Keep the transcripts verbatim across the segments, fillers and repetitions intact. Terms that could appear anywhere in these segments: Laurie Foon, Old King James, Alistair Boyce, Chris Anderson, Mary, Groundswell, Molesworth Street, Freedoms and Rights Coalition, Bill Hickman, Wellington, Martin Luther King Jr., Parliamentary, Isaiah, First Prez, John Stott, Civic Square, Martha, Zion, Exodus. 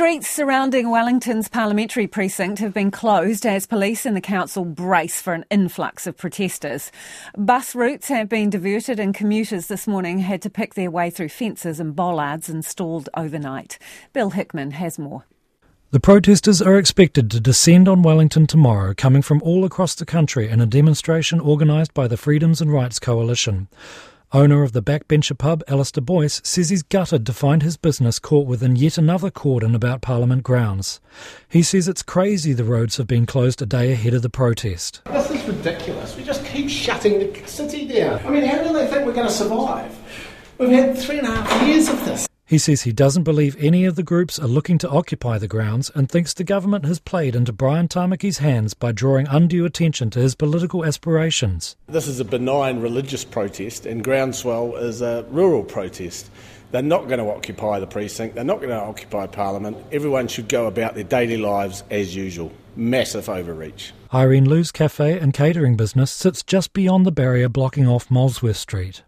Streets surrounding Wellington's parliamentary precinct have been closed as police and the council brace for an influx of protesters. Bus routes have been diverted and commuters this morning had to pick their way through fences and bollards installed overnight. Bill Hickman has more. The protesters are expected to descend on Wellington tomorrow, coming from all across the country in a demonstration organised by the Freedoms and Rights Coalition. Owner of the backbencher pub, Alistair Boyce, says he's gutted to find his business caught within yet another cordon about Parliament grounds. He says it's crazy the roads have been closed a day ahead of the protest. This is ridiculous. We just keep shutting the city down. I mean, how do they think we're going to survive? We've had three and a half years of this. He says he doesn't believe any of the groups are looking to occupy the grounds and thinks the government has played into Brian Tamaki's hands by drawing undue attention to his political aspirations. This is a benign religious protest and Groundswell is a rural protest. They're not going to occupy the precinct, they're not going to occupy Parliament. Everyone should go about their daily lives as usual. Massive overreach. Irene Liu's cafe and catering business sits just beyond the barrier blocking off Molesworth Street.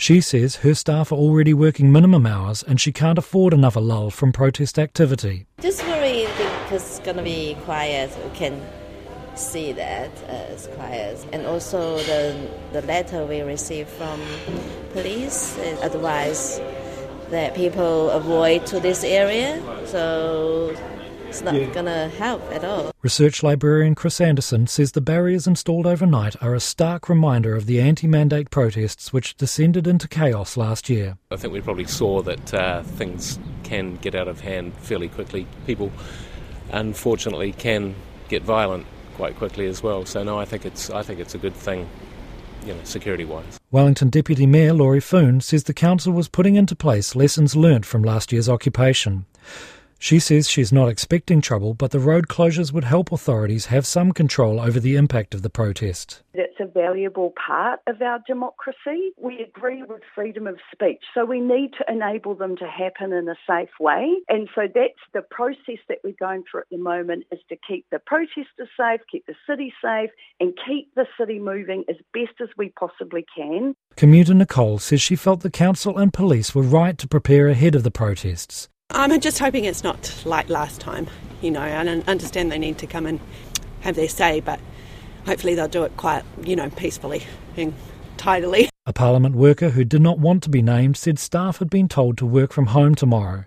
She says her staff are already working minimum hours and she can't afford another lull from protest activity. Just worry because it's going to be quiet. We can see that uh, it's quiet. And also the the letter we received from police advice that people avoid to this area. So it's not yeah. going to help at all. Research librarian Chris Anderson says the barriers installed overnight are a stark reminder of the anti-mandate protests which descended into chaos last year. I think we probably saw that uh, things can get out of hand fairly quickly. People, unfortunately, can get violent quite quickly as well. So no, I think it's I think it's a good thing, you know, security-wise. Wellington Deputy Mayor Laurie Foon says the council was putting into place lessons learnt from last year's occupation. She says she's not expecting trouble, but the road closures would help authorities have some control over the impact of the protest. It's a valuable part of our democracy. We agree with freedom of speech, so we need to enable them to happen in a safe way. And so that's the process that we're going through at the moment, is to keep the protesters safe, keep the city safe, and keep the city moving as best as we possibly can. Commuter Nicole says she felt the council and police were right to prepare ahead of the protests. I'm just hoping it's not like last time, you know. I understand they need to come and have their say, but hopefully they'll do it quite, you know, peacefully and tidily. A Parliament worker who did not want to be named said staff had been told to work from home tomorrow.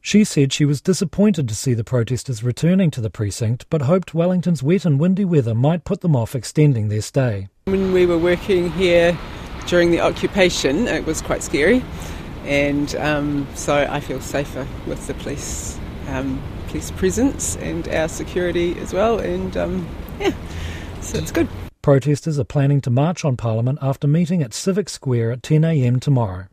She said she was disappointed to see the protesters returning to the precinct, but hoped Wellington's wet and windy weather might put them off extending their stay. When we were working here during the occupation, it was quite scary. And um, so I feel safer with the police, um, police presence and our security as well. And um, yeah, so it's good. Protesters are planning to march on Parliament after meeting at Civic Square at ten a m tomorrow.